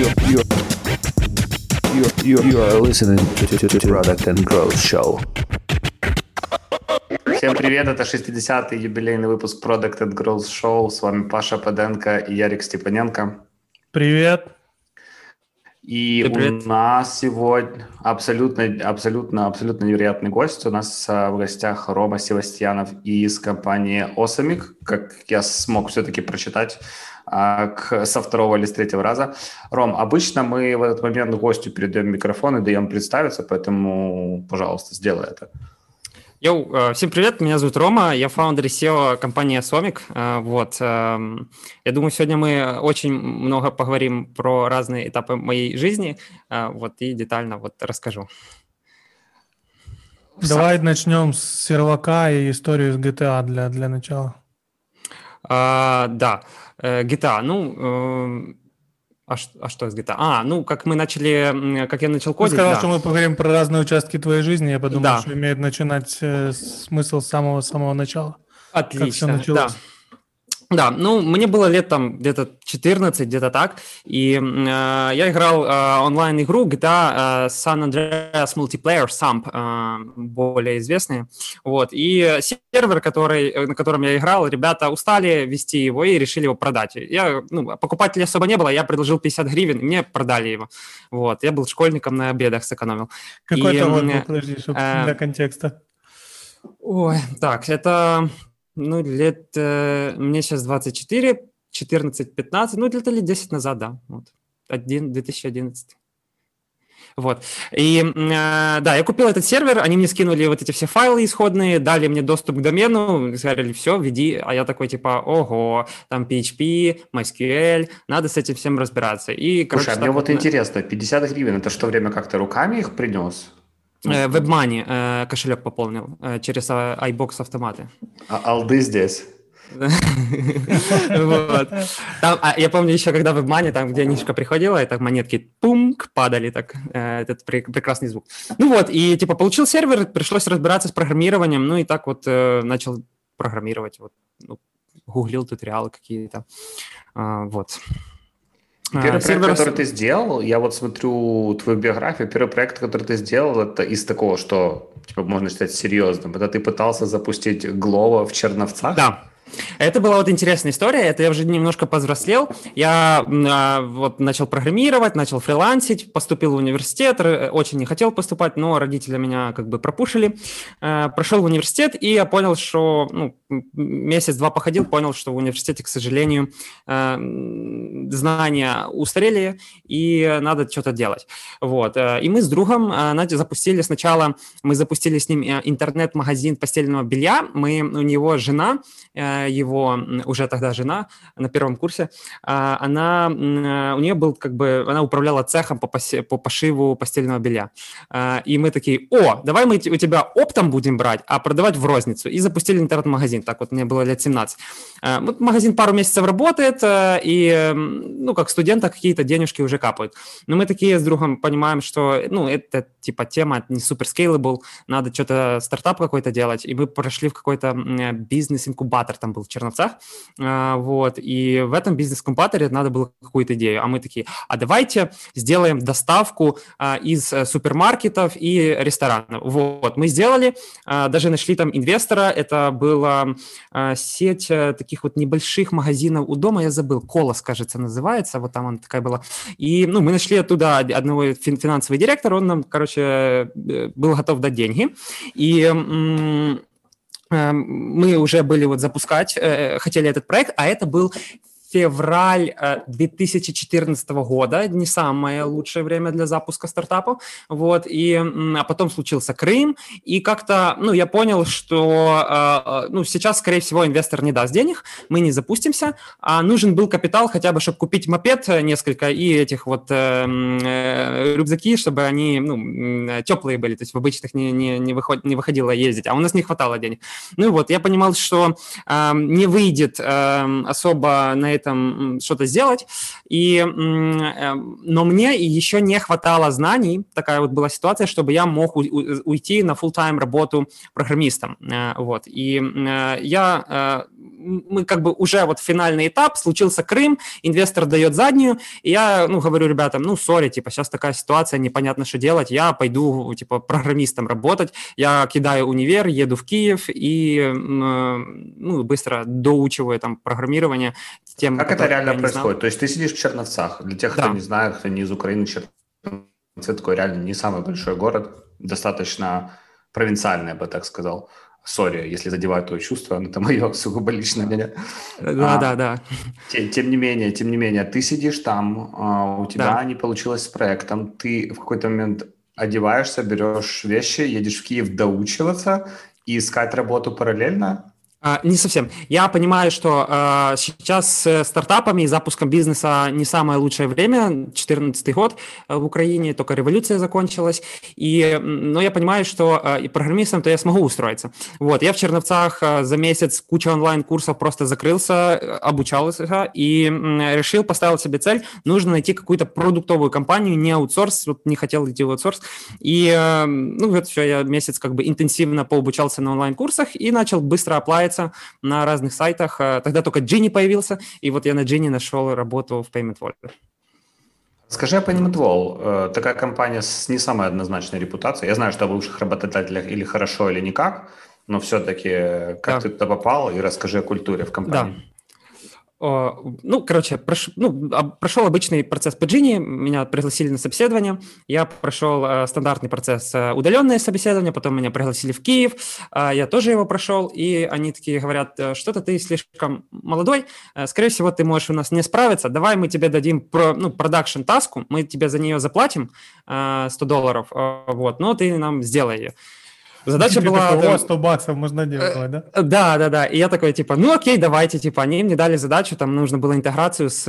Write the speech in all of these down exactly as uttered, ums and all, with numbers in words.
You, you, you, you, you are listening to, to, to Product and Growth Show. Всем привет, это шестидесятый юбилейный выпуск Product and Growth Show. С вами Паша Паденко и Ярик Степаненко. Привет. И привет. У нас сегодня абсолютно, абсолютно, абсолютно невероятный гость. У нас в гостях Рома Севастьянов из компании Awesomic, как я смог все-таки прочитать к, со второго или с третьего раза. Ром, обычно мы в этот момент гостю передаем микрофон и даем представиться, поэтому, пожалуйста, сделай это. Йоу, всем привет, меня зовут Рома, я фаундер и си и о компании Awesomic. Вот. Я думаю, сегодня мы очень много поговорим про разные этапы моей жизни, вот, и детально вот расскажу. Давай Сам. начнем с сервака и историю с джи ти эй для, для начала. А, да, джи ти эй, ну... А что, а что из джи ти эй? А, ну, как мы начали, как я начал кодить. Ты сказал, да. что мы поговорим про разные участки твоей жизни. Я подумал, да. что имеет начинать э, смысл с самого-самого начала. Отлично, как все началось. Да. Да, ну, мне было лет там где-то четырнадцать, где-то так, и э, я играл э, онлайн-игру джи ти эй э, San Andreas Multiplayer, самп, э, более известные, вот, и сервер, который, на котором я играл, ребята устали вести его и решили его продать. Я, ну, покупателей особо не было, я предложил пятьдесят гривен, мне продали его, вот, я был школьником, на обедах сэкономил. Какой и, там он был, подожди, чтобы э, для контекста? Ой, так, это... Ну, лет... Э, мне сейчас двадцать четыре, четырнадцать-пятнадцать, ну, где-то лет десять назад, да. Вот. две тысячи одиннадцатый. Вот. И, э, да, я купил этот сервер, они мне скинули вот эти все файлы исходные, дали мне доступ к домену, сказали, все, веди. А я такой, типа, ого, там пи эйч пи, MySQL, надо с этим всем разбираться. И, короче, слушай, а мне вот на... интересно, пятьдесят гривен, это что, время как-то руками их принес? WebMoney э, кошелек пополнил э, через iBox-автоматы. А алды здесь? Вот. Там, а, я помню еще, когда WebMoney, там, где Нишка приходила, и так монетки пумк падали, так, э, этот прекрасный звук. Ну вот, и типа получил сервер, пришлось разбираться с программированием, ну и так вот э, начал программировать, вот, ну, гуглил туториалы какие-то, э, вот. Первый а, проект, который с... ты сделал, я вот смотрю твою биографию, первый проект, который ты сделал, это из такого, что типа, можно считать серьезным. Это ты пытался запустить Glovo в Черновцах? Да. Это была вот интересная история, это я уже немножко повзрослел, я э, вот начал программировать, начал фрилансить, поступил в университет, очень не хотел поступать, но родители меня как бы пропушили, э, прошел в университет, и я понял, что, ну, месяц-два походил, понял, что в университете, к сожалению, э, знания устарели, и надо что-то делать, вот, и мы с другом э, запустили сначала, мы запустили с ним интернет-магазин постельного белья, мы, у него жена, э, его уже тогда жена на первом курсе, она, у нее был как бы, она управляла цехом по, посе, по пошиву постельного белья. И мы такие, о, давай мы у тебя оптом будем брать, а продавать в розницу. И запустили интернет-магазин, так вот мне было лет семнадцать. Вот магазин пару месяцев работает, и, ну, как студента какие-то денежки уже капают. Но мы такие с другом понимаем, что, ну, это типа тема не супер scalable, надо что-то, стартап какой-то делать. И мы прошли в какой-то бизнес-инкубатор, там был в Черновцах, вот, и в этом бизнес-компаторе надо было какую-то идею, а мы такие, а давайте сделаем доставку из супермаркетов и ресторанов, вот, мы сделали, даже нашли там инвестора, это была сеть таких вот небольших магазинов у дома, я забыл, Колос, кажется, называется, вот там она такая была, и, ну, мы нашли оттуда одного финансового директора, он нам, короче, был готов дать деньги, и... Мы уже были вот запускать, хотели этот проект, а это был февраль две тысячи четырнадцатого года, не самое лучшее время для запуска стартапов, вот, и, а потом случился Крым, и как-то, ну, я понял, что, ну, сейчас, скорее всего, инвестор не даст денег, мы не запустимся, а нужен был капитал хотя бы, чтобы купить мопед несколько и этих вот э, рюкзаки, чтобы они, ну, теплые были, то есть в обычных не, не, не, выход, не выходило ездить, а у нас не хватало денег. Ну, вот, я понимал, что э, не выйдет э, особо на там что-то сделать, и, но мне еще не хватало знаний, такая вот была ситуация, чтобы я мог у, у, уйти на full-time работу программистом, вот, и я мы как бы уже вот финальный этап, случился Крым, инвестор дает заднюю, и я, ну, говорю ребятам, ну, сори, типа, сейчас такая ситуация, непонятно, что делать, я пойду, типа, программистом работать, я кидаю универ, еду в Киев и, ну, быстро доучиваю там программирование. Тем, как это реально происходит? Знал. То есть ты сидишь в Черновцах, для тех, да. кто не знает, кто не из Украины, Черновцы такой реально не самый большой город, достаточно провинциальный, я бы так сказал. Сори, если задеваю твои чувства, но это мое сугубо личное мнение. Да, а, да, да. Тем, тем не менее, тем не менее, ты сидишь там, у тебя да. не получилось с проектом, ты в какой-то момент одеваешься, берешь вещи, едешь в Киев доучиваться и искать работу параллельно. Не совсем. Я понимаю, что э, сейчас с стартапами и запуском бизнеса не самое лучшее время, две тысячи четырнадцатый год в Украине, только революция закончилась, и, но я понимаю, что э, и программистом-то я смогу устроиться. Вот, я в Черновцах за месяц куча онлайн-курсов просто закрылся, обучался и решил, поставил себе цель, нужно найти какую-то продуктовую компанию, не аутсорс, вот не хотел идти в аутсорс, и э, ну вот все, я месяц как бы интенсивно пообучался на онлайн-курсах и начал быстро аплавить на разных сайтах. Тогда только Джинни появился, и вот я на Джинни нашел работу в Paymentwall. Скажи о Paymentwall. Такая компания с не самой однозначной репутацией. Я знаю, что об лучших работодателях или хорошо, или никак, но все-таки как да. ты туда попал, и расскажи о культуре в компании. Да. Ну, короче, прош... ну, прошел обычный процесс по Джинни, меня пригласили на собеседование, я прошел э, стандартный процесс э, удаленное собеседование, потом меня пригласили в Киев, э, я тоже его прошел, и они такие говорят, что-то ты слишком молодой, э, скорее всего, ты можешь у нас не справиться, давай мы тебе дадим про, ну, production таску, мы тебе за нее заплатим э, сто долларов, э, вот, но ты нам сделай ее. Задача Теперь была... Такой, о, сто баксов можно делать, да? Да, да, да. И я такой, типа, ну окей, давайте, типа, они мне дали задачу, там нужно было интеграцию с,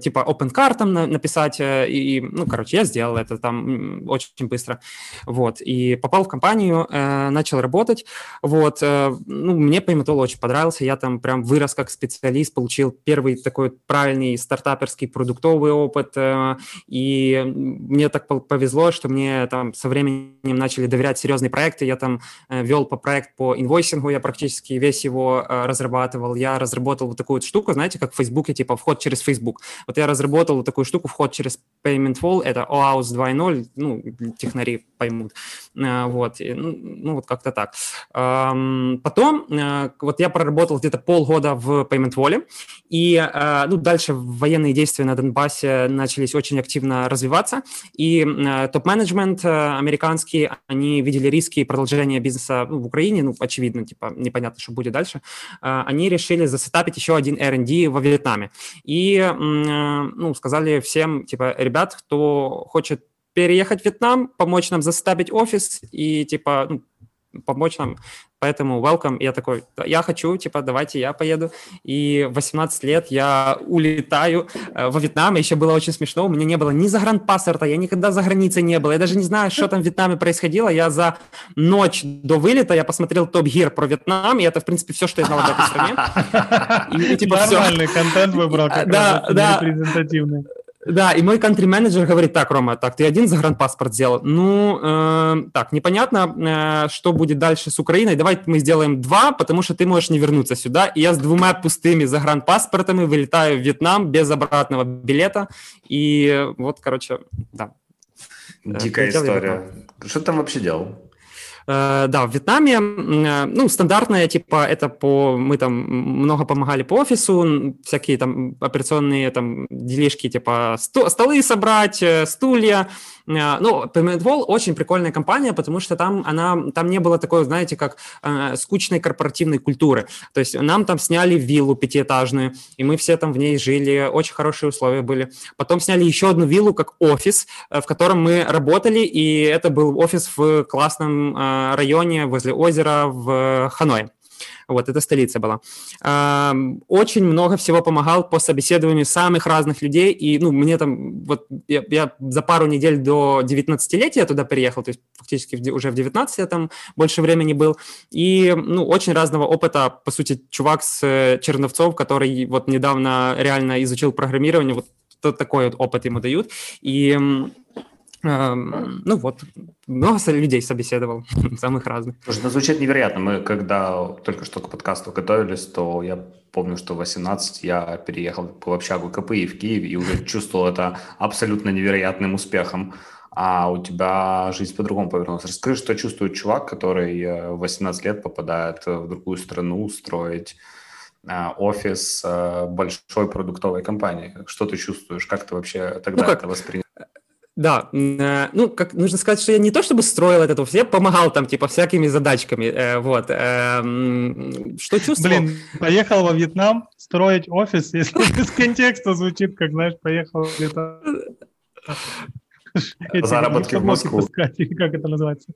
типа, OpenCart написать, и, ну, короче, я сделал это там очень быстро, вот. И попал в компанию, начал работать, вот. Ну, мне Paymentwall очень понравился, я там прям вырос как специалист, получил первый такой правильный стартаперский продуктовый опыт, и мне так повезло, что мне там со временем начали доверять серьезные проекты, проекты, я там э, вел по проект по инвойсингу, я практически весь его э, разрабатывал, я разработал вот такую вот штуку, знаете, как в Фейсбуке, типа вход через Фейсбук, вот я разработал вот такую штуку, вход через Paymentwall, это OAuth два ноль, ну, технари поймут, э, вот, и, ну, ну, вот как-то так. Эм, потом, э, вот я проработал где-то полгода в Paymentwall, и, э, ну, дальше военные действия на Донбассе начались очень активно развиваться, и э, топ-менеджмент э, американский, они видели риск и продолжение бизнеса в Украине, ну, очевидно, типа, непонятно, что будет дальше, они решили засетапить еще один ар энд ди во Вьетнаме. И, ну, сказали всем, типа, ребят, кто хочет переехать в Вьетнам, помочь нам засетапить офис и, типа, ну, помочь нам, поэтому welcome. Я такой, я хочу, типа, давайте я поеду. И в восемнадцать лет я улетаю во Вьетнам, еще было очень смешно, у меня не было ни загранпаспорта, я никогда за границей не был, я даже не знаю, что там в Вьетнаме происходило, я за ночь до вылета, я посмотрел Top Gear про Вьетнам, и это, в принципе, все, что я знал об этой стране. И, типа, нормальный все. Контент выбрал, как да, раз да. репрезентативный. Да, и мой country-менеджер говорит, так, Рома, так, ты один загранпаспорт сделал? Ну, э, так, непонятно, э, что будет дальше с Украиной, давай мы сделаем два, потому что ты можешь не вернуться сюда, и я с двумя пустыми загранпаспортами вылетаю в Вьетнам без обратного билета, и вот, короче, да. Дикая история. Что ты там вообще делал? Да, в Вьетнаме, ну, стандартное, типа, это по, мы там много помогали по офису, всякие там операционные там делишки, типа, сто, столы собрать, стулья, ну, Paymentwall очень прикольная компания, потому что там она, там не было такой, знаете, как э, скучной корпоративной культуры, то есть нам там сняли виллу пятиэтажную, и мы все там в ней жили, очень хорошие условия были, потом сняли еще одну виллу как офис, в котором мы работали, и это был офис в классном э, районе возле озера в Ханой. Вот, это столица была. Очень много всего помогал по собеседованию самых разных людей, и, ну, мне там, вот, я, я за пару недель до девятнадцатилетия туда переехал, то есть фактически в, уже в девятнадцать я там больше времени был, и, ну, очень разного опыта, по сути, чувак с Черновцов, который вот недавно реально изучил программирование, вот такой вот опыт ему дают, и... Ну вот, много людей собеседовал, самых разных. Слушай, ну звучит невероятно. Мы когда только что к подкасту готовились, то я помню, что в восемнадцать я переехал в общагу КПИ в Киев и уже чувствовал это абсолютно невероятным успехом. А у тебя жизнь по-другому повернулась. Расскажи, что чувствует чувак, который в восемнадцать лет попадает в другую страну строить офис большой продуктовой компании. Что ты чувствуешь? Как ты вообще тогда ну, это воспринял? Да, ну, как нужно сказать, что я не то чтобы строил этот офис, я помогал там, типа, всякими задачками, вот. Что чувствовал? Блин, поехал во Вьетнам строить офис, если из контекста звучит, как, знаешь, поехал в Вьетнам. Заработки в Москву. Как это называется?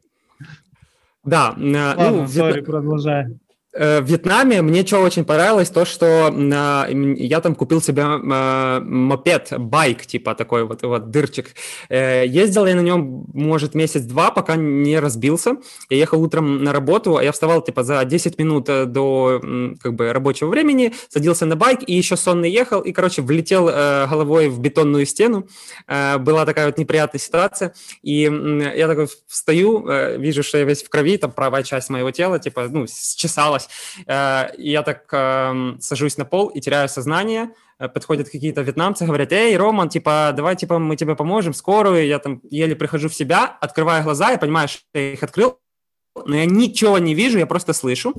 Да. Ладно, сори, продолжай. В Вьетнаме мне что очень понравилось, то, что э, я там купил себе э, мопед, байк, типа такой вот, вот дырчик. Э, ездил я на нем, может, месяц-два, пока не разбился. Я ехал утром на работу, я вставал типа за десять минут до как бы, рабочего времени, садился на байк и еще сонный ехал, и, короче, влетел э, головой в бетонную стену. Э, была такая вот неприятная ситуация. И э, я такой встаю, э, вижу, что я весь в крови, там правая часть моего тела, типа, ну, счесалась. Я так э, сажусь на пол и теряю сознание. Подходят какие-то вьетнамцы, говорят: «Эй, Роман, типа, давай, типа, мы тебе поможем, скорую». Я там еле прихожу в себя, открываю глаза и понимаю, что я их открыл, но я ничего не вижу, я просто слышу.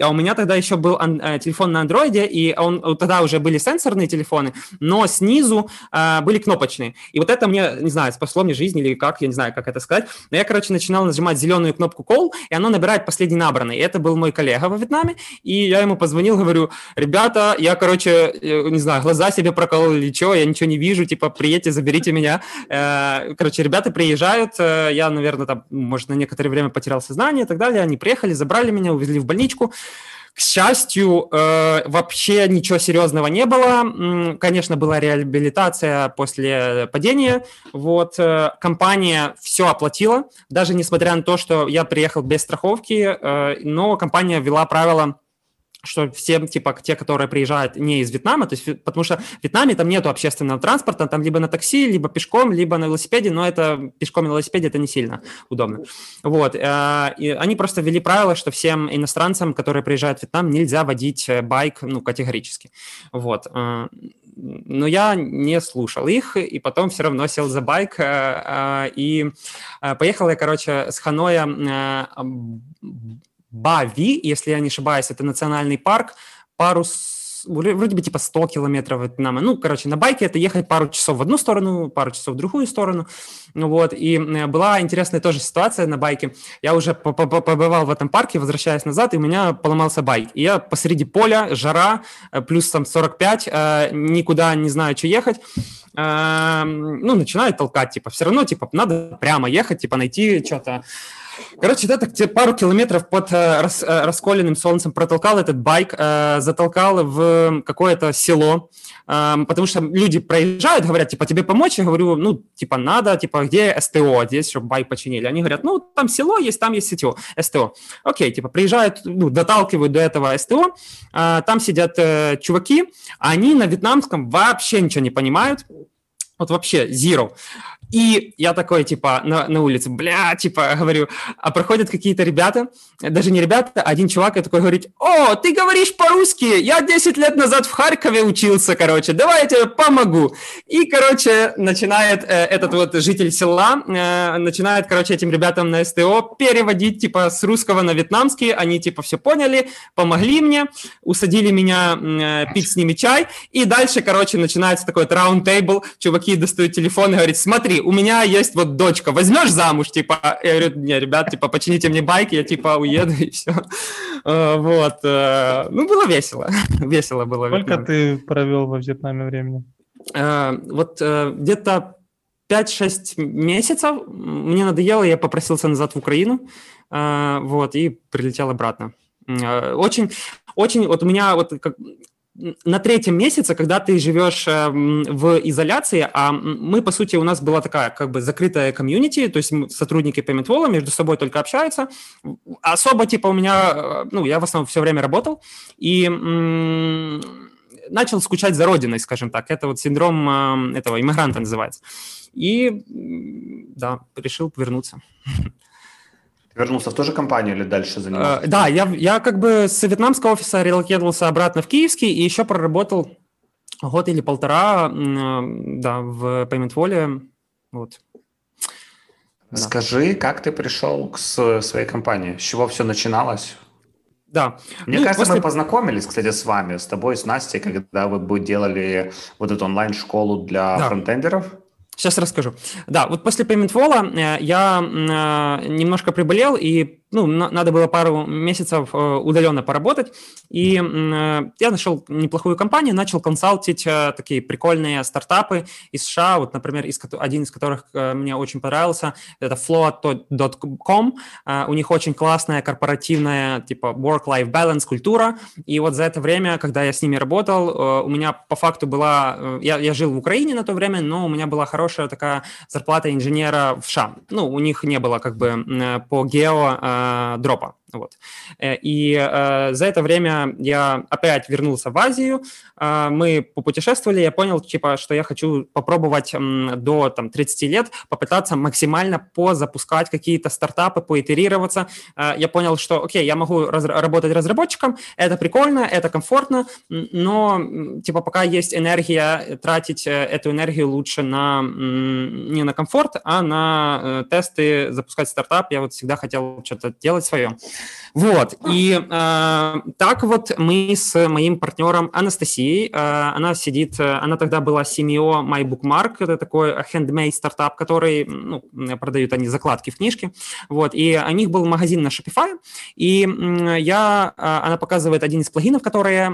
А у меня тогда еще был ан- телефон на андроиде, и он, тогда уже были сенсорные телефоны, но снизу э, были кнопочные. И вот это мне, не знаю, спасло мне жизнь или как, я не знаю, как это сказать. Но я, короче, начинал нажимать зеленую кнопку call, и оно набирает последний набранный. И это был мой коллега во Вьетнаме, и я ему позвонил, говорю: «Ребята, я, короче, не знаю, глаза себе проколол или что, я ничего не вижу, типа, приедьте, заберите меня». Э, короче, ребята приезжают, я, наверное, там, может, на некоторое время потерял сознание, и так далее. Они приехали, забрали меня, увезли в больничку. К счастью, вообще ничего серьезного не было. Конечно, была реабилитация после падения. Вот. Компания все оплатила, даже несмотря на то, что я приехал без страховки, но компания ввела правила, что всем, типа, те, которые приезжают не из Вьетнама, то есть, потому что в Вьетнаме там нету общественного транспорта, там либо на такси, либо пешком, либо на велосипеде, но это пешком и на велосипеде это не сильно удобно. Вот. И они просто ввели правило, что всем иностранцам, которые приезжают в Вьетнам, нельзя водить байк, ну, категорически. Вот. Но я не слушал их, и потом все равно сел за байк, и поехал я, короче, с Ханоя... Бави, если я не ошибаюсь, это национальный парк, пару, вроде бы типа сто километров от Вьетнама. Ну, короче, на байке это ехать пару часов в одну сторону, пару часов в другую сторону. Ну, вот. И была интересная тоже ситуация на байке. Я уже побывал в этом парке, возвращаясь назад, и у меня поломался байк. И я посреди поля, жара, плюс там сорок пять, никуда не знаю, что ехать. Ну, начинаю толкать, типа, все равно, типа, надо прямо ехать, типа, найти что-то. Короче, да, так пару километров под э, рас, э, раскаленным солнцем протолкал этот байк, э, затолкал в какое-то село, э, потому что люди проезжают, говорят, типа, тебе помочь? Я говорю, ну, типа, надо, типа, где СТО, здесь, чтобы байк починили. Они говорят, ну, там село есть, там есть СТО. СТО. Окей, типа, приезжают, ну, доталкивают до этого СТО, э, там сидят э, чуваки, они на вьетнамском вообще ничего не понимают, вот вообще zero. И я такой, типа, на, на улице, бля, типа, говорю, а проходят какие-то ребята, даже не ребята, один чувак, я такой, говорит: «О, ты говоришь по-русски, я десять лет назад в Харькове учился, короче, давай я тебе помогу». И, короче, начинает э, этот вот житель села, э, начинает, короче, этим ребятам на СТО переводить, типа, с русского на вьетнамский, они, типа, все поняли, помогли мне, усадили меня э, пить с ними чай, и дальше, короче, начинается такой раунд-тейбл, чуваки достают телефон и говорят: «Смотри, у меня есть вот дочка, возьмешь замуж?» Типа, я говорю: «Не, ребят, типа, почините мне байк, я, типа, уеду», и все. Вот. Ну, было весело. Весело было. Сколько ты провел во Вьетнаме времени? Вот где-то пять-шесть месяцев. Мне надоело, я попросился назад в Украину, вот, и прилетел обратно. Очень, очень, вот у меня вот... как на третьем месяце, когда ты живешь э, в изоляции, а мы, по сути, у нас была такая как бы закрытая комьюнити, то есть сотрудники Paymentwall между собой только общаются. Особо, типа, у меня, ну, я в основном все время работал, и... М- начал скучать за родиной, скажем так. Это вот синдром этого иммигранта называется. И, да, решил вернуться. Ты вернулся в ту же компанию или дальше занимался? Да, я, я как бы с вьетнамского офиса релокировался обратно в киевский и еще проработал год или полтора, да, в Paymentwall. Вот. Да. Скажи, как ты пришел к своей компании? С чего все начиналось? Да. Мне ну, кажется, после... мы познакомились, кстати, с вами, с тобой, с Настей, когда вы делали вот эту онлайн-школу для да. фронтендеров. Сейчас расскажу. Да, вот после Paymentwall я немножко приболел, и ну, надо было пару месяцев удаленно поработать. И я нашел неплохую компанию, начал консалтить такие прикольные стартапы из США, вот, например, из, один из которых мне очень понравился, это флоа точка ком. У них очень классная корпоративная типа work-life balance культура. И вот за это время, когда я с ними работал, у меня по факту была... Я, я жил в Украине на то время, но у меня была хорошая такая зарплата инженера в США. Ну, у них не было как бы по гео... дропа. Вот. И э, за это время я опять вернулся в Азию, э, мы попутешествовали, я понял, типа, что я хочу попробовать э, до там, тридцати лет попытаться максимально позапускать какие-то стартапы, поитерироваться. Э, я понял, что окей, я могу раз- работать разработчиком, это прикольно, это комфортно, но типа, пока есть энергия, тратить эту энергию лучше на, не на комфорт, а на тесты, запускать стартап. Я вот всегда хотел что-то делать свое. Вот, и э, так вот мы с моим партнером Анастасией, э, она сидит, она тогда была си эм о My Bookmark, это такой handmade стартап, который, ну, продают они закладки в книжке, вот, и у них был магазин на Shopify, и я, она показывает один из плагинов, которые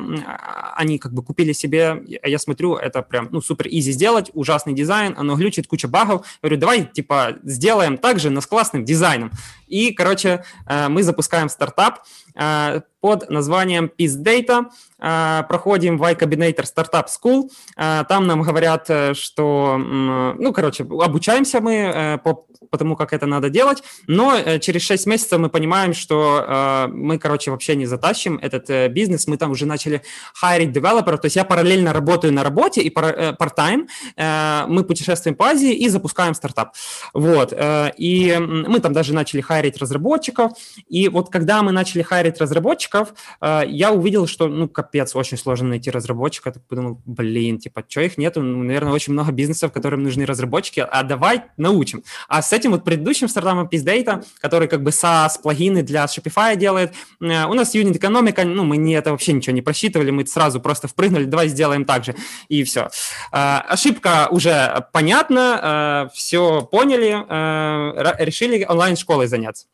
они как бы купили себе, я смотрю, это прям, ну, супер изи сделать, ужасный дизайн, оно глючит, куча багов, говорю, давай, типа, сделаем так же, но с классным дизайном, и, короче, э, мы запускаем Запускаем стартап э, под названием Peace Data, э, проходим Y Combinator Startup School, э, там нам говорят, что, э, ну, короче, обучаемся мы э, по, по тому, как это надо делать, но э, через шесть месяцев мы понимаем, что э, мы, короче, вообще не затащим этот э, бизнес, мы там уже начали хайрить девелоперов, то есть я параллельно работаю на работе и part-time, э, мы путешествуем по Азии и запускаем стартап, вот, э, и мы там даже начали хайрить разработчиков, и вот когда мы начали хайрить разработчиков, я увидел, что, ну, капец, очень сложно найти разработчика. Так подумал, блин, типа, что их нету? Ну, наверное, очень много бизнесов, которым нужны разработчики, а давай научим. А с этим вот предыдущим стартапом Peace Data, который как бы SaaS-плагины для Shopify делает, у нас юнит-экономика, ну, мы не, это вообще ничего не просчитывали, мы сразу просто впрыгнули, давай сделаем так же, и все. Ошибка уже понятна, все поняли, решили онлайн-школой заняться.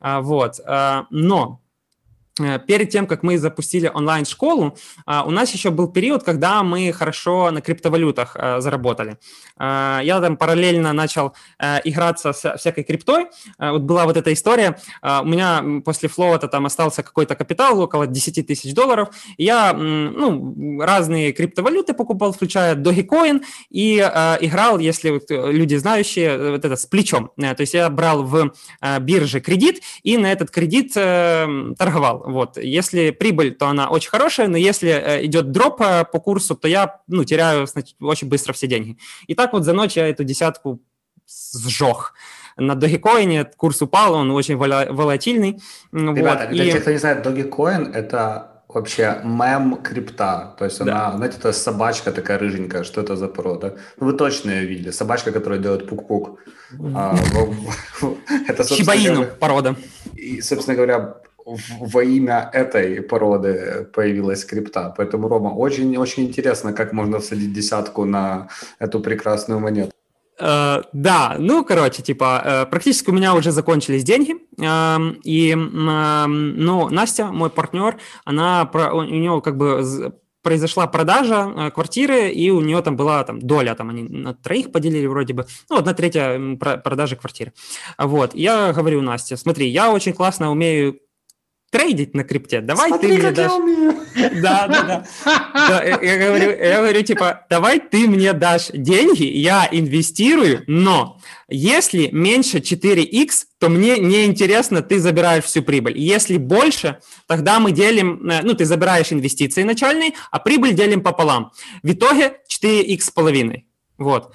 Вот, но перед тем, как мы запустили онлайн-школу, у нас еще был период, когда мы хорошо на криптовалютах заработали. Я там параллельно начал играться с всякой криптой. Вот была вот эта история. У меня после флоута там остался какой-то капитал, около десять тысяч долларов. Я, ну, разные криптовалюты покупал, включая Dogecoin, и играл, если вот люди знающие, вот это с плечом. То есть я брал в бирже кредит и на этот кредит торговал. Вот. Если прибыль, то она очень хорошая, но если идет дроп по курсу, то я, ну, теряю, значит, очень быстро все деньги. И так вот за ночь я эту десятку сжег. На Dogecoin курс упал, он очень волатильный. Ребята, вот. Для И... тех, кто не знает, Dogecoin – это вообще мем-крипта. То есть она, да. знаете, это собачка такая рыженькая, что это за порода? Ну, вы точно ее видели. Собачка, которая делает пук-пук. Шибаину порода. И, собственно говоря, во имя этой породы появилась крипта. Поэтому, Рома, очень-очень интересно, как можно всадить десятку на эту прекрасную монету. Uh, да, ну, короче, типа, uh, практически у меня уже закончились деньги, uh, и, uh, ну, Настя, мой партнер, она, у нее как бы... произошла продажа квартиры, и у нее там была там доля, там они на троих поделили вроде бы, ну, одна третья продажи квартиры. Вот, я говорю Насте, смотри, я очень классно умею трейдить на крипте, давай. Смотри, ты мне как дашь... я умею. Да, да, да. Я говорю, я говорю, типа, давай ты мне дашь деньги, я инвестирую, но если меньше четыре икс, то мне неинтересно, ты забираешь всю прибыль. Если больше, тогда мы делим, ну, ты забираешь инвестиции начальные, а прибыль делим пополам. В итоге четыре икс с половиной. Вот.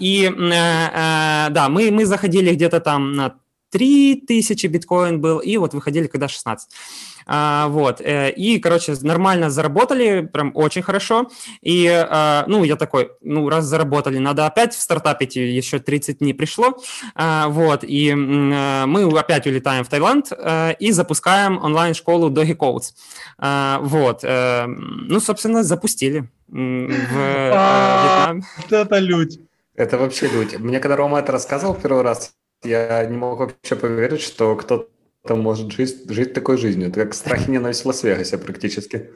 И, да, мы, мы заходили где-то там на три тысячи биткоин был, и вот выходили когда шестнадцать. А, вот, и, короче, нормально заработали, прям очень хорошо. И, а, ну, я такой, ну, раз заработали, надо опять в стартапить, еще тридцать дней пришло. А, вот, и а, мы опять улетаем в Таиланд а, и запускаем онлайн-школу Doge Codes. А, вот, а, ну, собственно, запустили в Вьетнам. Это лють. Это вообще лють. Мне когда Рома это рассказывал в первый раз, я не мог вообще поверить, что кто-то может жить, жить такой жизнью. Это как страх и ненависть в Лас-Вегасе практически.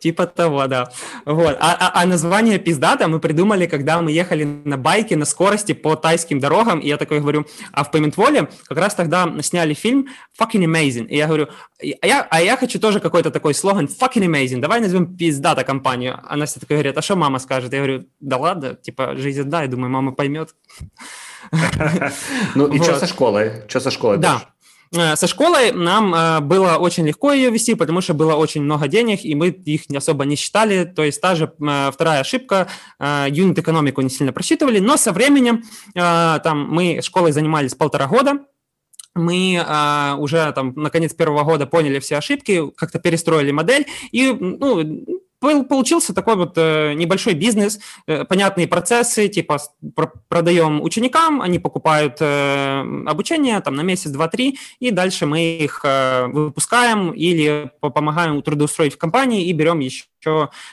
Типа того, да. Вот. А, а, а название Peace Data мы придумали, когда мы ехали на байке на скорости по тайским дорогам. И я такой говорю, а в Paymentwall как раз тогда сняли фильм «Fucking Amazing». И я говорю, а я, а я хочу тоже какой-то такой слоган «Fucking Amazing». Давай назовем Peace Data компанию. А Настя такая говорит, а что мама скажет? Я говорю, да ладно, типа жизнь одна. Я думаю, мама поймет. Ну и что со школой? Что со школой? Да. Со школой нам было очень легко ее вести, потому что было очень много денег, и мы их особо не считали. То есть та же вторая ошибка, юнит-экономику не сильно просчитывали. Но со временем там, мы школой занимались полтора года. Мы а, уже там на конец первого года поняли все ошибки, как-то перестроили модель, и ну, был, получился такой вот э, небольшой бизнес, э, понятные процессы, типа про- продаем ученикам, они покупают э, обучение там, на месяц, два, три, и дальше мы их э, выпускаем или помогаем трудоустроить в компании и берем еще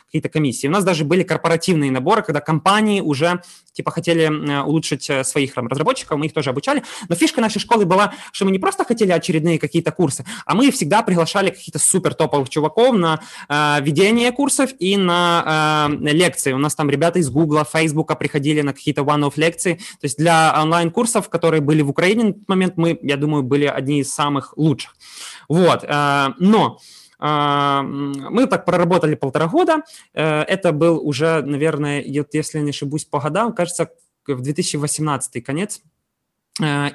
какие-то комиссии. У нас даже были корпоративные наборы, когда компании уже типа хотели улучшить своих там, разработчиков, мы их тоже обучали. Но фишка нашей школы была, что мы не просто хотели очередные какие-то курсы, а мы всегда приглашали каких-то супер топовых чуваков на э, ведение курсов и на э, лекции. У нас там ребята из Google, Фейсбука приходили на какие-то one-off лекции. То есть для онлайн-курсов, которые были в Украине на тот момент, мы, я думаю, были одни из самых лучших. Вот. Э, но мы так проработали полтора года. Это был уже, наверное, если не ошибусь, по годам, кажется, в две тысячи восемнадцатый конец.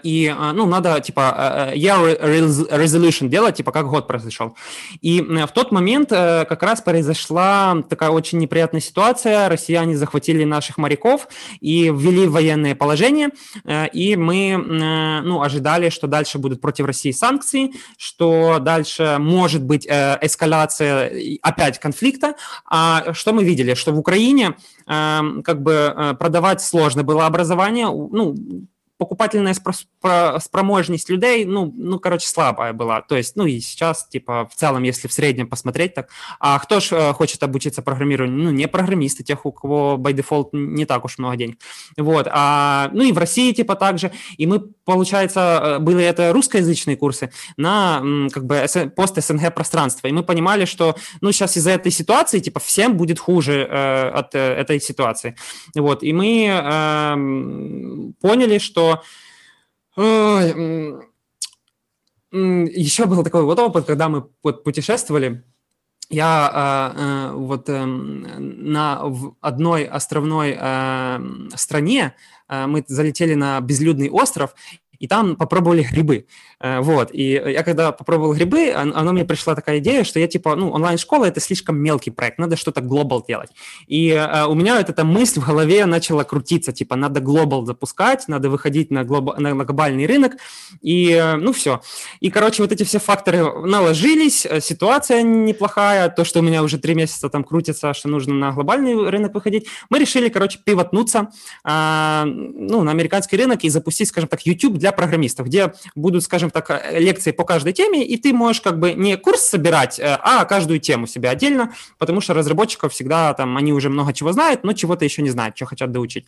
И, ну, надо, типа, year resolution делать, типа, как год произошел. И в тот момент как раз произошла такая очень неприятная ситуация. Россияне захватили наших моряков и ввели военное положение. И мы, ну, ожидали, что дальше будут против России санкции, что дальше может быть эскалация опять конфликта. А что мы видели? Что в Украине как бы продавать сложно было образование, ну, покупательная спроможность людей, ну, ну, короче, слабая была. То есть, ну, и сейчас, типа, в целом, если в среднем посмотреть так, а кто ж хочет обучиться программированию? Ну, не программисты, тех, у кого by default не так уж много денег. Вот. А, ну, и в России, типа, так же. И мы, получается, были это русскоязычные курсы на, как бы, пост-СНГ пространство. И мы понимали, что, ну, сейчас из-за этой ситуации, типа, всем будет хуже э, от э, этой ситуации. Вот. И мы э, поняли, что еще был такой вот опыт, когда мы путешествовали. Я э, э, вот э, на в одной островной э, стране э, мы залетели на безлюдный остров, и там попробовали грибы. Э, вот. И я когда попробовал грибы, она мне пришла такая идея, что я типа, ну, онлайн-школа – это слишком мелкий проект, надо что-то глобал делать. И э, у меня вот эта мысль в голове начала крутиться, типа, надо глобал запускать, надо выходить на, глоб... на глобальный рынок, и э, ну все. И, короче, вот эти все факторы наложились, ситуация неплохая, то, что у меня уже три месяца там крутится, что нужно на глобальный рынок выходить. Мы решили, короче, пивотнуться э, ну, на американский рынок и запустить, скажем так, YouTube для программистов, где будут, скажем так, лекции по каждой теме, и ты можешь как бы не курс собирать, а каждую тему себе отдельно, потому что разработчиков всегда там, они уже много чего знают, но чего-то еще не знают, что хотят доучить.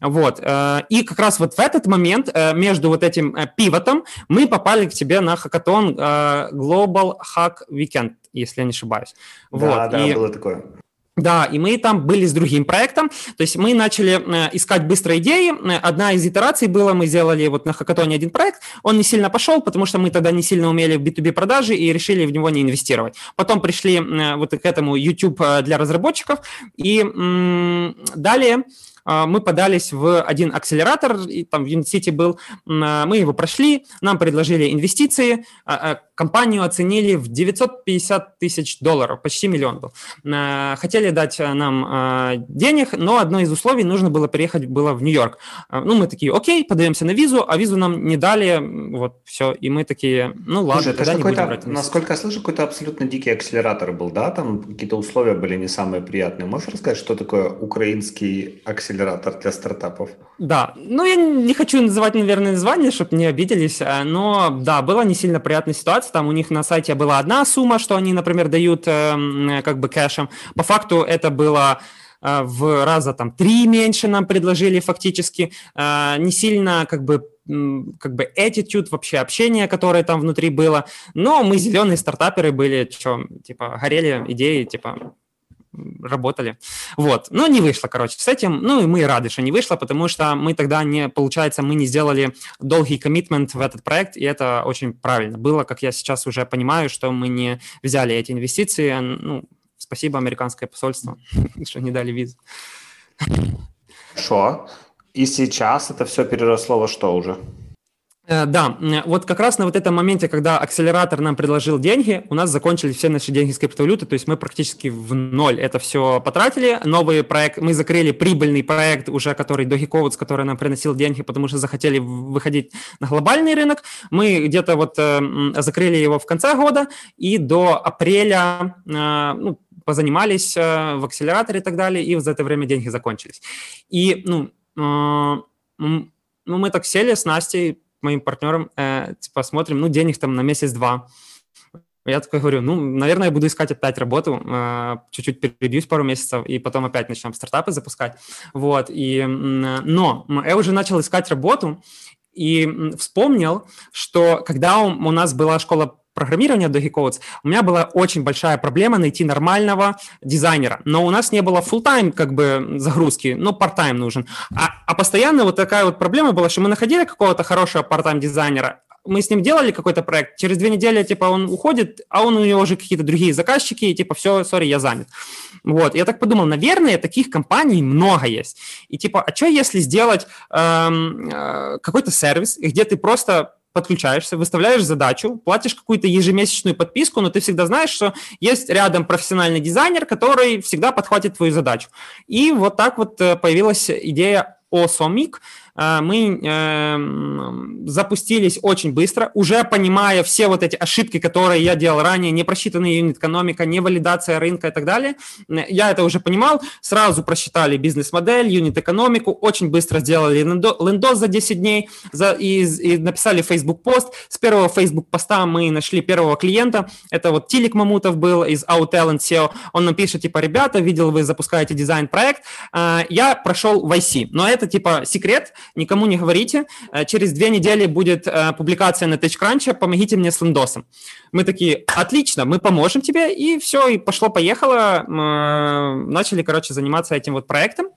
Вот. И как раз вот в этот момент между вот этим пивотом мы попали к тебе на хакатон Global Hack Weekend, если я не ошибаюсь. Да, вот. Да, и... было такое. Да, и мы там были с другим проектом, то есть мы начали искать быстро идеи. Одна из итераций была, мы сделали вот на хакатоне один проект, он не сильно пошел, потому что мы тогда не сильно умели в би ту би продажи и решили в него не инвестировать. Потом пришли вот к этому YouTube для разработчиков, и м- далее... мы подались в один акселератор, и там в Юнит-Сити был, мы его прошли, нам предложили инвестиции, компанию оценили в девятьсот пятьдесят тысяч долларов, почти миллион был. Хотели дать нам денег, но одно из условий, нужно было переехать было в Нью-Йорк. Ну, мы такие, окей, подаемся на визу, а визу нам не дали, вот, все, и мы такие, ну, ладно, слушай, тогда не будем брать. Насколько я слышу, какой-то абсолютно дикий акселератор был, да, там какие-то условия были не самые приятные. Можешь рассказать, что такое украинский акселератор? Акселератор для стартапов. Да, ну я не хочу называть, наверное, название, чтобы не обиделись, но да, была не сильно приятная ситуация, там у них на сайте была одна сумма, что они, например, дают как бы кэшем, по факту это было... в раза там три меньше нам предложили фактически, не сильно как бы, как бы attitude, вообще общение, которое там внутри было, но мы зеленые стартаперы были, что, типа, горели идеи, типа... работали, вот, но не вышло, короче, с этим, ну, и мы рады, что не вышло, потому что мы тогда не, получается, мы не сделали долгий коммитмент в этот проект, и это очень правильно было, как я сейчас уже понимаю, что мы не взяли эти инвестиции, ну, спасибо американское посольство, что не дали визу. Хорошо, и сейчас это все переросло во что уже? Да, вот как раз на вот этом моменте, когда акселератор нам предложил деньги, у нас закончились все наши деньги с криптовалюты, то есть мы практически в ноль это все потратили. Новый проект, мы закрыли прибыльный проект уже, который Doge Codes, который нам приносил деньги, потому что захотели выходить на глобальный рынок. Мы где-то вот э, закрыли его в конце года и до апреля, э, ну, позанимались э, в акселераторе и так далее, и за это время деньги закончились. И, ну, э, ну мы так сели с Настей, моим партнером, э, типа, смотрим, ну, денег там на месяц-два. Я такой говорю, ну, наверное, я буду искать опять работу, э, чуть-чуть перебьюсь пару месяцев, и потом опять начнем стартапы запускать. Вот, и, э, но я уже начал искать работу и вспомнил, что когда у, у нас была школа программирования Doge Codes, у меня была очень большая проблема найти нормального дизайнера, но у нас не было full-time как бы загрузки, но part-time нужен, а, а постоянно вот такая вот проблема была, что мы находили какого-то хорошего part-time дизайнера, мы с ним делали какой-то проект, через две недели, типа, он уходит, а он у него уже какие-то другие заказчики, и типа, все, сори, я занят. Вот, я так подумал, наверное, таких компаний много есть. И типа, а что если сделать эм, э, какой-то сервис, где ты просто подключаешься, выставляешь задачу, платишь какую-то ежемесячную подписку, но ты всегда знаешь, что есть рядом профессиональный дизайнер, который всегда подхватит твою задачу. И вот так вот появилась идея Awesomic. Мы э, запустились очень быстро, уже понимая все вот эти ошибки, которые я делал ранее, не просчитанная юнит-экономика, не валидация рынка и так далее. Я это уже понимал. Сразу просчитали бизнес-модель, юнит-экономику, очень быстро сделали лендос за десять дней за, и, и написали Facebook-пост. С первого Facebook-поста мы нашли первого клиента. Это вот Тилик Мамутов был из Out Talent эс и о. Он нам пишет, типа, ребята, видел, вы запускаете дизайн-проект. Я прошел в ай си, но это, типа, секрет. Никому не говорите, через две недели будет э, публикация на TechCrunch, помогите мне с лендосом. Мы такие, отлично, мы поможем тебе, и все, и пошло-поехало, э, начали, короче, заниматься этим вот проектом.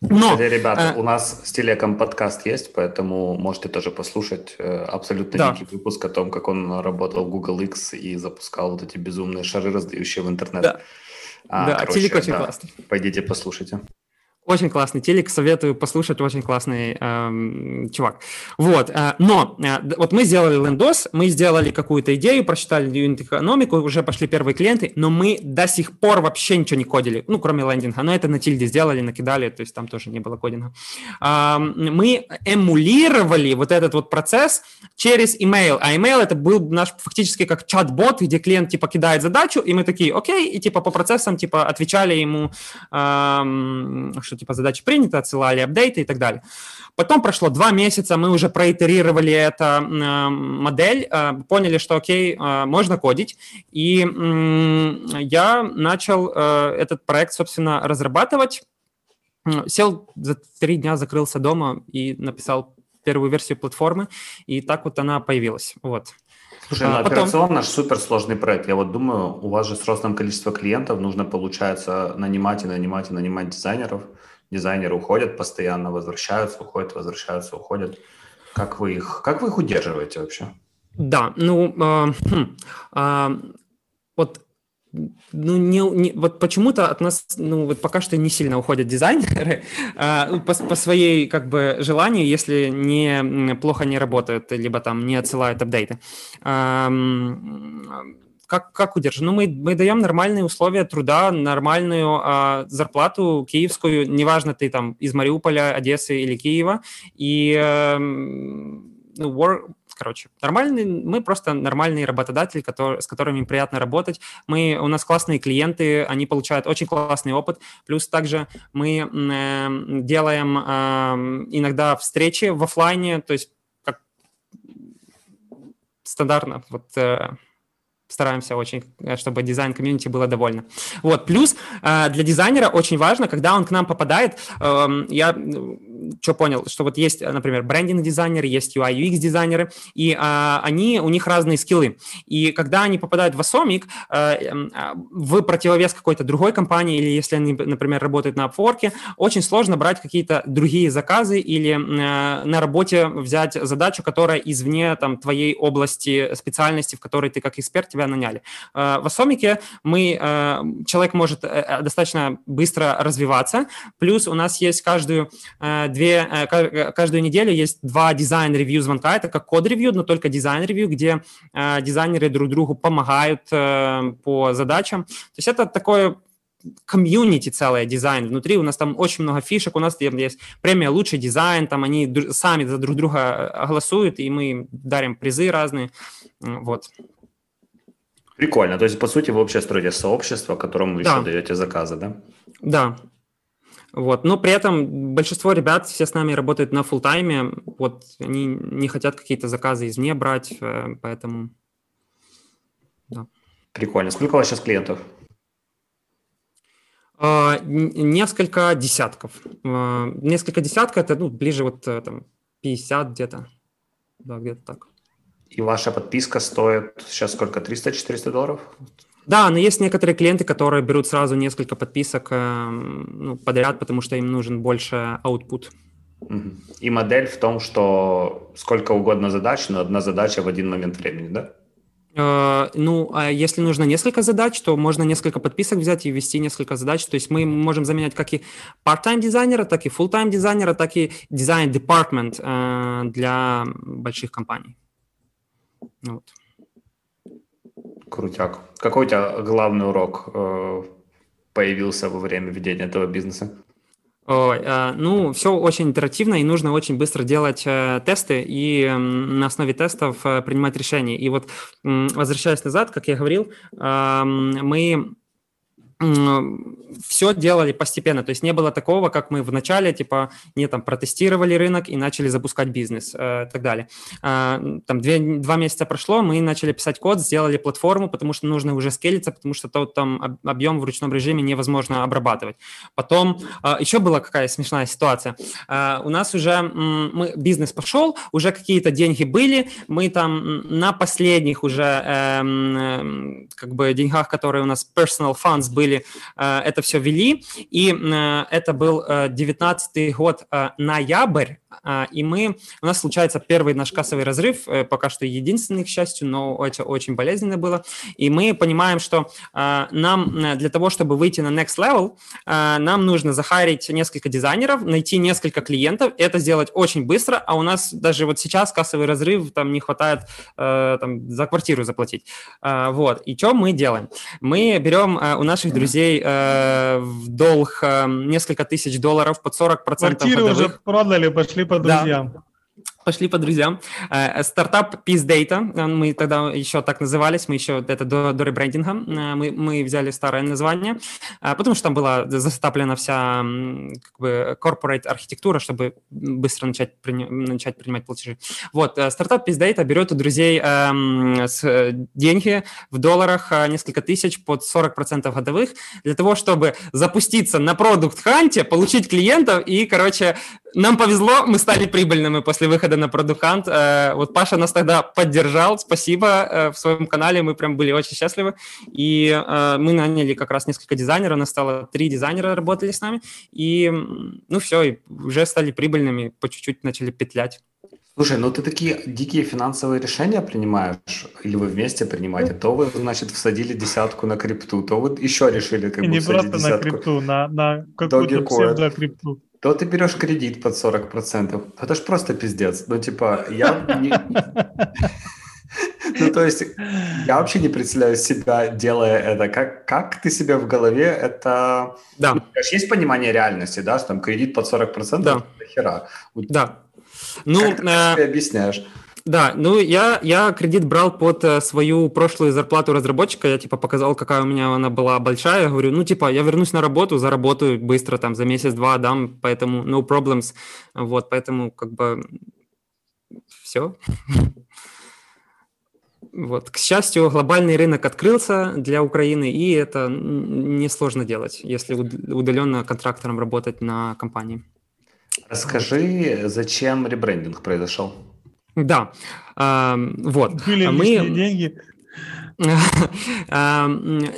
Но, кстати, ребята, э, у нас с Телеком подкаст есть, поэтому можете тоже послушать э, абсолютно да. дикий выпуск о том, как он работал в Google X и запускал вот эти безумные шары, раздающие в интернет. Да, а, да короче, Телек очень да. классный. Пойдите, послушайте. Очень классный телек, советую послушать, очень классный эм, чувак. Вот, э, но э, вот мы сделали лендос, мы сделали какую-то идею, прочитали юнит-экономику, уже пошли первые клиенты, но мы до сих пор вообще ничего не кодили, ну, кроме лендинга. Но это на тильде сделали, накидали, то есть там тоже не было кодинга. Э, мы эмулировали вот этот вот процесс через email, а email это был наш фактически как чат-бот, где клиент типа кидает задачу, и мы такие, окей, и типа по процессам типа отвечали ему... Эм, что типа задачи приняты, отсылали апдейты и так далее. Потом прошло два месяца, мы уже проитерировали эту э, модель, э, поняли, что окей, э, можно кодить, и э, я начал э, этот проект, собственно, разрабатывать. Сел за три дня, закрылся дома и написал первую версию платформы, и так вот она появилась, вот. Слушай, ну, а операционно потом... же суперсложный проект. Я вот думаю, у вас же с ростом количества клиентов нужно, получается, нанимать и нанимать и нанимать дизайнеров. Дизайнеры уходят постоянно, возвращаются, уходят, возвращаются, уходят. Как вы их, как вы их удерживаете вообще? Да, ну, э, э, вот... Ну, не, не, вот почему-то от нас, ну, вот пока что не сильно уходят дизайнеры э, по, по своей, как бы, желанию, если не, плохо не работают, либо там не отсылают апдейты. Эм, как, как удержим? Ну, мы, мы даем нормальные условия труда, нормальную э, зарплату киевскую, неважно, ты там из Мариуполя, Одессы или Киева, и... Э, ну, work... Короче, нормальный, мы просто нормальные работодатели, который, с которыми приятно работать. Мы, у нас классные клиенты, они получают очень классный опыт. Плюс также мы э, делаем э, иногда встречи в офлайне, то есть как стандартно. Вот, э, стараемся очень, чтобы дизайн-комьюнити было довольно. Вот. Плюс э, для дизайнера очень важно, когда он к нам попадает, э, я... что понял, что вот есть, например, брендинг-дизайнеры, есть ю ай ю экс-дизайнеры, и а, они, у них разные скиллы. И когда они попадают в Awesomic, а, а, в противовес какой-то другой компании, или если они, например, работают на Upwork, очень сложно брать какие-то другие заказы или а, на работе взять задачу, которая извне там, твоей области, специальности, в которой ты как эксперт, тебя наняли. А, в Awesomic мы, а, человек может достаточно быстро развиваться, плюс у нас есть каждую... А, Две, каждую неделю есть два дизайн-ревью звонка, это как код-ревью, но только дизайн-ревью, где э, дизайнеры друг другу помогают э, по задачам. То есть это такое комьюнити целое, дизайн внутри, у нас там очень много фишек, у нас есть премия «Лучший дизайн», там они д- сами за друг друга голосуют, и мы дарим призы разные, вот. Прикольно, то есть по сути вы вообще строите сообщество, которому вы да. еще даете заказы, да? Да. Вот. Но при этом большинство ребят, все с нами работают на фулл-тайме, вот, они не хотят какие-то заказы извне брать, поэтому, да. Прикольно. Сколько у вас сейчас клиентов? А, несколько десятков. А, несколько десятков, это ну, ближе вот там, пятьдесят где-то, да, где-то так. И ваша подписка стоит сейчас сколько, триста-четыреста долларов? Да, но есть некоторые клиенты, которые берут сразу несколько подписок ну, подряд, потому что им нужен больше output. И модель в том, что сколько угодно задач, но одна задача в один момент времени, да? Э, ну, а если нужно несколько задач, то можно несколько подписок взять и ввести несколько задач. То есть мы можем заменять как и part-time дизайнера, так и full-time дизайнера, так и design-department э, для больших компаний. Вот. Крутяк. Какой у тебя главный урок э, появился во время ведения этого бизнеса? Ой, э, ну, все очень итеративно, и нужно очень быстро делать э, тесты и э, на основе тестов э, принимать решения. И вот, э, возвращаясь назад, как я говорил, э, мы... все делали постепенно, то есть не было такого, как мы в начале, типа, не там протестировали рынок и начали запускать бизнес э, и так далее. Э, там две, два месяца прошло, мы начали писать код, сделали платформу, потому что нужно уже скейлиться, потому что тот там объем в ручном режиме невозможно обрабатывать. Потом э, еще была какая смешная ситуация. Э, у нас уже э, мы, бизнес пошел, уже какие-то деньги были, мы там на последних уже э, э, как бы деньгах, которые у нас personal funds были, это все вели, и это был девятнадцатый год, ноябрь, и мы, у нас случается первый наш кассовый разрыв, пока что единственный, к счастью, но это очень болезненно было, и мы понимаем, что нам для того, чтобы выйти на next level, нам нужно захарить несколько дизайнеров, найти несколько клиентов, это сделать очень быстро, а у нас даже вот сейчас кассовый разрыв, там не хватает там, за квартиру заплатить. Вот, и что мы делаем? Мы берем у наших друзей э, в долг э, несколько тысяч долларов под сорок процентов годовых. Квартиры уже продали, пошли по друзьям. Да. Пошли по друзьям. Стартап Peace Data, мы тогда еще так назывались, мы еще это до, до ребрендинга, мы, мы взяли старое название, потому что там была заставлена вся как бы corporate архитектура, чтобы быстро начать, прини- начать принимать платежи. Вот, стартап Peace Data берет у друзей эм, с, деньги в долларах несколько тысяч под сорок процентов годовых для того, чтобы запуститься на Product Hunt, получить клиентов и, короче, Нам повезло, мы стали прибыльными после выхода на Product Hunt. Вот Паша нас тогда поддержал, спасибо, в своем канале, мы прям были очень счастливы. И мы наняли как раз несколько дизайнеров, у нас стало три дизайнера, работали с нами. И ну все, и уже стали прибыльными, по чуть-чуть начали петлять. Слушай, ну ты такие дикие финансовые решения принимаешь, или вы вместе принимаете, то вы, значит, всадили десятку на крипту, то вы еще решили как бы всадить десятку. И не просто на крипту, на, на какую-то псевдокрипту. То ты берешь кредит под сорок процентов. Это ж просто пиздец. Ну, типа, я... Ну, то есть, я вообще не представляю себя, делая это. Как, как ты себе в голове это... Да. Есть понимание реальности, да, что там кредит под сорок процентов? Да. Хера. Да. Ну, как ты э... себе объясняешь? Да, ну я, я кредит брал под э, свою прошлую зарплату разработчика, я типа показал, какая у меня она была большая, я говорю, ну типа я вернусь на работу, заработаю быстро, там за месяц-два дам, поэтому no problems, вот, поэтому как бы все. Вот, к счастью, глобальный рынок открылся для Украины, и это несложно делать, если удаленно контрактором работать на компании. Расскажи, зачем ребрендинг произошел? Да, вот. Были а лишние мы... деньги.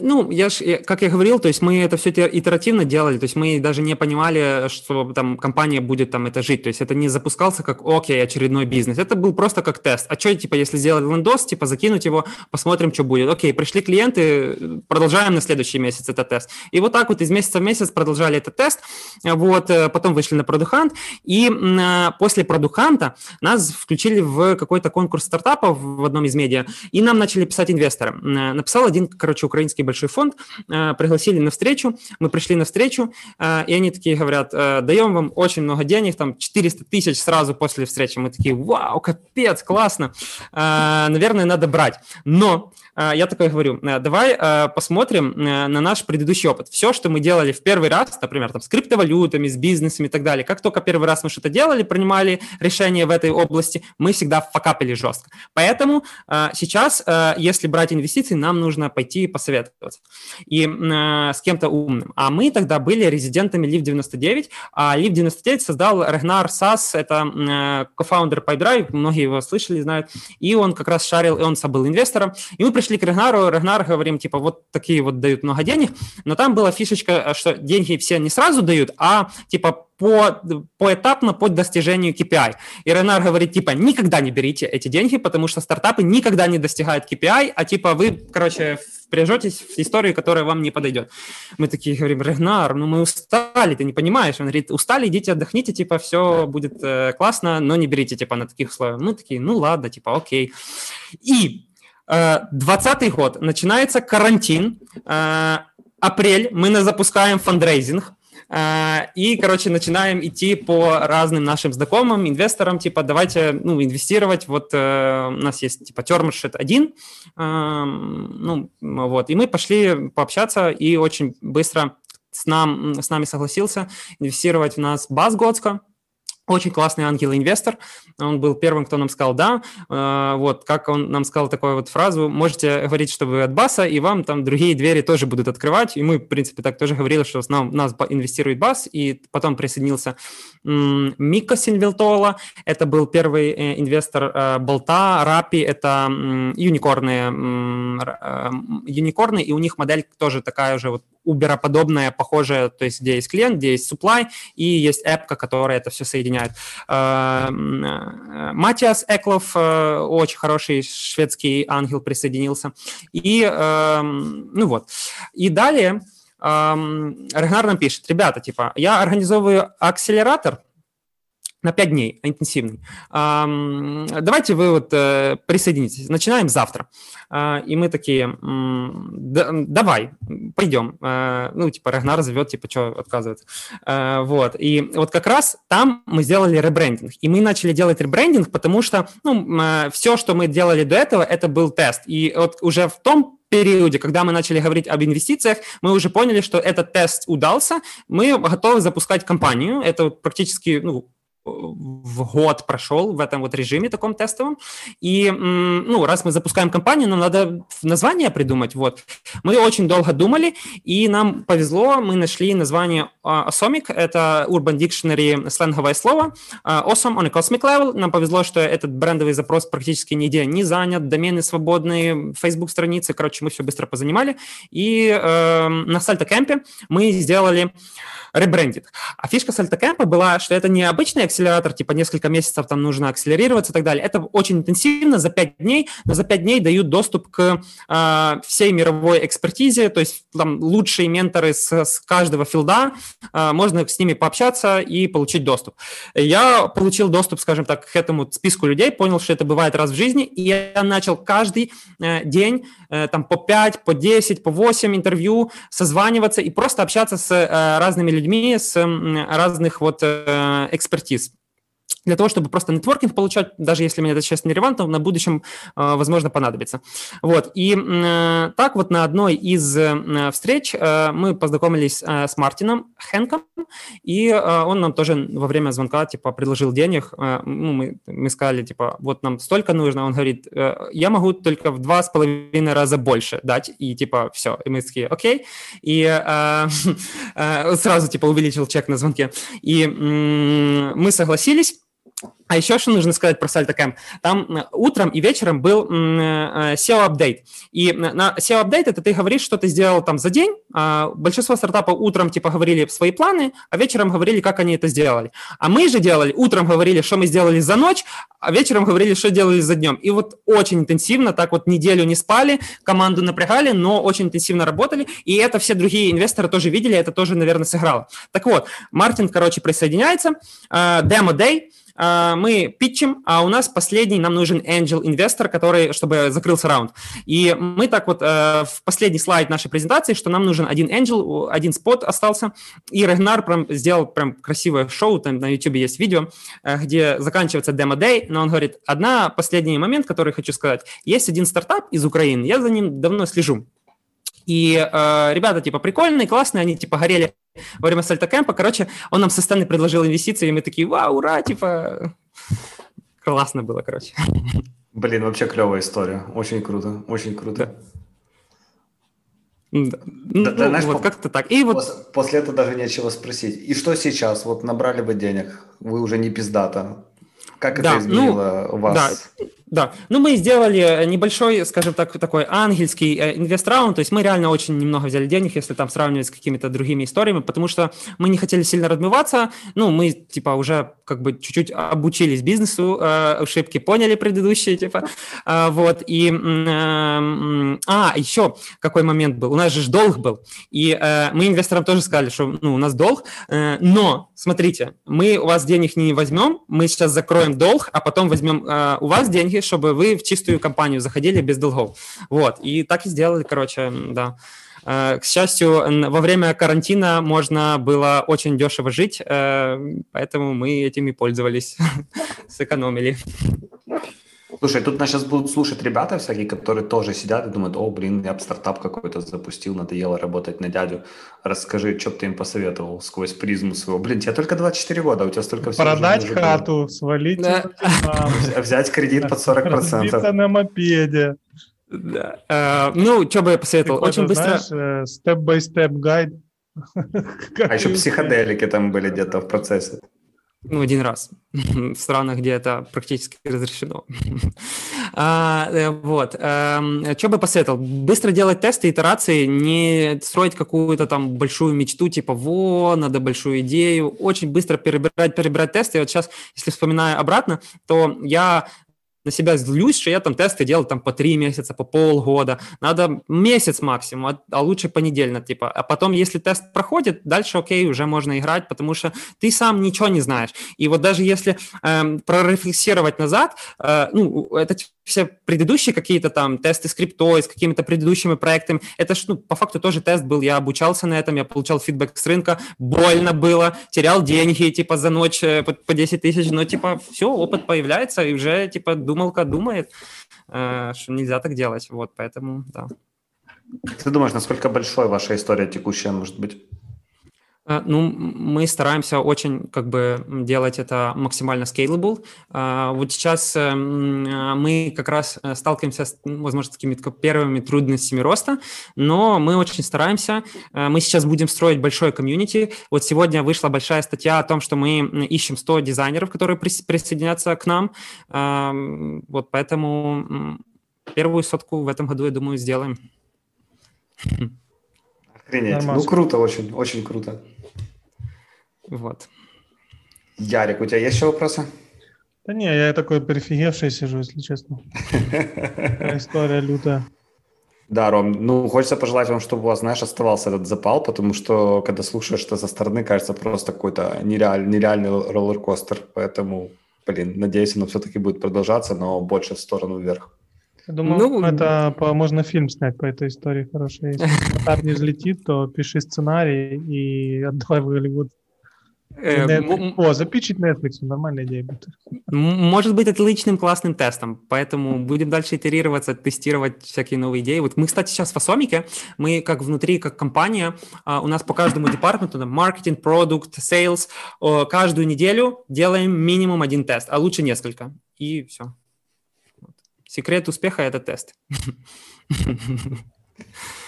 Ну, я ж, как я говорил, то есть мы это все итеративно делали, то есть мы даже не понимали, что там компания будет там это жить, то есть это не запускался как, окей, очередной бизнес, это был просто как тест, а что, типа, если сделать лендос, типа, закинуть его, посмотрим, что будет, окей, пришли клиенты, продолжаем на следующий месяц этот тест, и вот так вот из месяца в месяц продолжали этот тест, вот, потом вышли на Product Hunt, и после Product Hunt нас включили в какой-то конкурс стартапов в одном из медиа, и нам начали писать инвесторы. Написал один, короче, украинский большой фонд, пригласили на встречу, мы пришли на встречу, и они такие говорят, даем вам очень много денег, там четыреста тысяч сразу после встречи. Мы такие, вау, капец, классно, наверное, надо брать. Но я такой говорю, давай посмотрим на наш предыдущий опыт. Все, что мы делали в первый раз, например, там, с криптовалютами, с бизнесами и так далее, как только первый раз мы что-то делали, принимали решения в этой области, мы всегда факапили жестко. Поэтому сейчас, если брать инвестиции, нам нужно пойти и посоветоваться. И э, с кем-то умным. А мы тогда были резидентами ЛИФ девяносто девять. А ЛИФ девяносто девять создал Рагнар Сасс, это э, кофаундер PyDrive, многие его слышали, знают. И он как раз шарил, и он сам был инвестором. И мы пришли к Рагнару, Рагнар, говорим, типа, вот такие вот дают много денег. Но там была фишечка, что деньги все не сразу дают, а типа по, поэтапно по достижению кей пи ай. И Рагнар говорит, типа, никогда не берите эти деньги, потому что стартапы никогда не достигают кей пи ай, а типа вы, короче, впряжетесь в историю, которая вам не подойдет. Мы такие говорим, Рагнар, ну мы устали, ты не понимаешь. Он говорит, устали, идите отдохните, типа, все будет э, классно, но не берите, типа, на таких условиях. Мы такие, ну ладно, типа, окей. И э, двадцатый год, начинается карантин, э, апрель, мы запускаем фандрейзинг, и, короче, начинаем идти по разным нашим знакомым, инвесторам, типа, давайте, ну, инвестировать, вот э, у нас есть, типа, термшит один, э, ну, вот, и мы пошли пообщаться, и очень быстро с, нам, с нами согласился инвестировать в нас Бас Гоцко, очень классный ангел-инвестор, он был первым, кто нам сказал «да», э, вот, как он нам сказал такую вот фразу, можете говорить, что вы от Баса, и вам там другие двери тоже будут открывать, и мы, в принципе, так тоже говорили, что нам, нас инвестирует Бас, и потом присоединился м-м, Мика Синвилтола, это был первый э, инвестор э, Болта, Рапи, это м-м, юникорные, м-м, э, юникорны, и у них модель тоже такая же вот, Uber-подобная, похожая, то есть где есть клиент, где есть supply, и есть эпка, которая это все соединяет. Матиас Эклов, очень хороший шведский ангел, присоединился. И, ну вот. И далее Рагнар нам пишет, ребята, типа, я организовываю акселератор на пять дней интенсивный. Давайте вы вот присоединитесь. Начинаем завтра. И мы такие, давай, пойдем. Ну, типа, Рагнар зовет, типа, что отказывается. Вот. И вот как раз там мы сделали ребрендинг. И мы начали делать ребрендинг, потому что, ну, все, что мы делали до этого, это был тест. И вот уже в том периоде, когда мы начали говорить об инвестициях, мы уже поняли, что этот тест удался. Мы готовы запускать компанию. Это практически, ну, в год прошел в этом вот режиме таком тестовом. И, ну, раз мы запускаем компанию, нам надо название придумать. Вот. Мы очень долго думали, и нам повезло, мы нашли название Awesomic. Это Urban Dictionary сленговое слово. Awesome on a cosmic level. Нам повезло, что этот брендовый запрос практически нигде не занят, домены свободные, Facebook-страницы. Короче, мы все быстро позанимали. И э, на Salta Camp мы сделали ребрендинг. А фишка Salta Camp была, что это не обычная акселератор, типа несколько месяцев там нужно акселерироваться и так далее. Это очень интенсивно, за пять дней, но за пять дней дают доступ к э, всей мировой экспертизе, то есть там лучшие менторы с, с каждого филда, э, можно с ними пообщаться и получить доступ. Я получил доступ, скажем так, к этому списку людей, понял, что это бывает раз в жизни, и я начал каждый э, день э, там по пять, по десять, по восемь интервью созваниваться и просто общаться с э, разными людьми, с э, разных вот э, экспертиз. Для того, чтобы просто нетворкинг получать, даже если мне это сейчас не релевантно, на будущем, возможно, понадобится. Вот. И э, так вот на одной из э, встреч э, мы познакомились э, с Мартином Хенком, и э, он нам тоже во время звонка, типа, предложил денег. Э, ну, мы, мы сказали, типа, вот нам столько нужно. Он говорит, э, я могу только в два с половиной раза больше дать, и, типа, все. И мы такие, окей. И э, э, сразу, типа, увеличил чек на звонке. И э, мы согласились. А еще что нужно сказать про Salta Camp? Там утром и вечером был сео-апдейт. И на сео-апдейт это ты говоришь, что ты сделал там за день. Большинство стартапов утром типа говорили свои планы, а вечером говорили, как они это сделали. А мы же делали, утром говорили, что мы сделали за ночь, а вечером говорили, что делали за днем. И вот очень интенсивно, так вот неделю не спали, команду напрягали, но очень интенсивно работали. И это все другие инвесторы тоже видели, это тоже, наверное, сыграло. Так вот, Мартин, короче, присоединяется. Демо-дэй. Мы питчим, а у нас последний, нам нужен angel-инвестор, который, чтобы закрылся раунд. И мы так вот э, в последний слайд нашей презентации, что нам нужен один angel, один спот остался. И Рагнар прям сделал прям красивое шоу, там на YouTube есть видео, э, где заканчивается демо-дэй, но он говорит, одна последний момент, который хочу сказать. Есть один стартап из Украины, я за ним давно слежу. И э, ребята, типа, прикольные, классные, они, типа, горели во время Salta Camp. Короче, он нам со стороны предложил инвестиции, и мы такие, вау, ура, типа, классно было, короче. Блин, вообще клевая история, очень круто, очень круто. Да. Да, ну, да, ну, знаешь, вот по- как-то так. И вот... после, после этого даже нечего спросить. И что сейчас? Вот набрали вы денег, вы уже не пиздата. Как да, это изменило ну, вас? Да. Да, ну мы сделали небольшой, скажем так, такой ангельский инвест-раунд, то есть мы реально очень немного взяли денег, если там сравнивать с какими-то другими историями, потому что мы не хотели сильно размываться, ну мы типа уже как бы чуть-чуть обучились бизнесу, ошибки поняли предыдущие, типа, вот, и, а, еще какой момент был, у нас же долг был, и мы инвесторам тоже сказали, что ну, у нас долг, но, смотрите, мы у вас денег не возьмем, мы сейчас закроем долг, а потом возьмем у вас деньги, чтобы вы в чистую компанию заходили без долгов. Вот, и так и сделали, короче, да. К счастью, во время карантина можно было очень дешево жить, поэтому мы этим и пользовались, сэкономили. Слушай, тут нас сейчас будут слушать ребята всякие, которые тоже сидят и думают, о, блин, я бы стартап какой-то запустил, надоело работать на дядю. Расскажи, что бы ты им посоветовал сквозь призму своего. Блин, тебе только двадцать четыре года, у тебя столько всего. Продать хату, было. Свалить. Да. Взять кредит под сорок процентов. Разбиться на мопеде. Да. А, ну, что бы я посоветовал? Ты очень быстро. Знаешь, степ-бай-степ гайд. А еще психоделики там были где-то в процессе. Ну, один раз. В странах, где это практически разрешено. а, вот. А, что бы посоветовал? Быстро делать тесты, итерации, не строить какую-то там большую мечту, типа, во, надо большую идею. Очень быстро перебирать, перебирать тесты. И вот сейчас, если вспоминаю обратно, то я... на себя злюсь, что я там тесты делал там по три месяца, по полгода. Надо месяц максимум, а, а лучше понедельно, типа. А потом, если тест проходит, дальше окей, уже можно играть, потому что ты сам ничего не знаешь. И вот даже если э, прорефлексировать назад, э, ну, это все предыдущие какие-то там тесты с крипто, с какими-то предыдущими проектами, это ж, ну, по факту тоже тест был, я обучался на этом, я получал фидбэк с рынка, больно было, терял деньги, типа, за ночь по десять тысяч, но, типа, все, опыт появляется, и уже, типа, думалка думает, что нельзя так делать, вот, поэтому, да. Ты думаешь, насколько большой ваша история текущая может быть? Ну, мы стараемся очень как бы делать это максимально scalable. Вот сейчас мы как раз сталкиваемся с, возможно, какими-то первыми трудностями роста, но мы очень стараемся. Мы сейчас будем строить большое комьюнити. Вот сегодня вышла большая статья о том, что мы ищем сто дизайнеров, которые присоединятся к нам. Вот поэтому первую сотку в этом году, я думаю, сделаем. Охренеть. Нормально. Ну, круто, очень, очень круто. Вот. Ярик, у тебя есть еще вопросы? Да не, я такой перефигевший сижу, если честно. История лютая. Да, Ром, ну, хочется пожелать вам, чтобы у вас, знаешь, оставался этот запал, потому что, когда слушаешь это со стороны, кажется просто какой-то нереаль, нереальный роллеркостер. Поэтому, блин, надеюсь, оно все-таки будет продолжаться, но больше в сторону вверх. Я думаю, ну, это по, можно фильм снять по этой истории хороший. Если стартап не взлетит, то пиши сценарий и отдавай в Голливуд. Э, Netflix. О, запичить Netflix, нормальная идея будет. Может быть отличным классным тестом, поэтому будем дальше итерироваться, тестировать всякие новые идеи. Вот мы, кстати, сейчас в Awesomic, мы как внутри, как компания, у нас по каждому департаменту, маркетинг, продукт, сейлс, каждую неделю делаем минимум один тест, а лучше несколько, и все. Секрет успеха – это тест.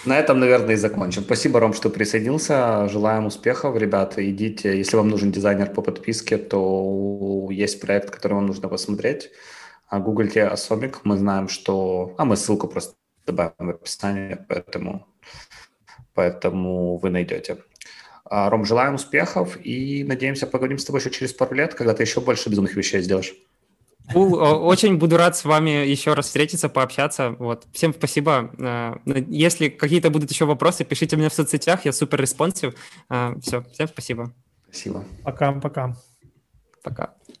На этом, наверное, и закончим. Спасибо, Ром, что присоединился. Желаем успехов, ребята. Идите, если вам нужен дизайнер по подписке, то есть проект, который вам нужно посмотреть. Гуглите Awesomic. Мы знаем, что... А мы ссылку просто добавим в описание, поэтому, поэтому вы найдете. Ром, желаем успехов и надеемся, поговорим с тобой еще через пару лет, когда ты еще больше безумных вещей сделаешь. Очень буду рад с вами еще раз встретиться, пообщаться. Вот. Всем спасибо. Если какие-то будут еще вопросы, пишите мне в соцсетях, я супер респонсив. Все, всем спасибо. Спасибо. Пока-пока. Пока. Пока. Пока.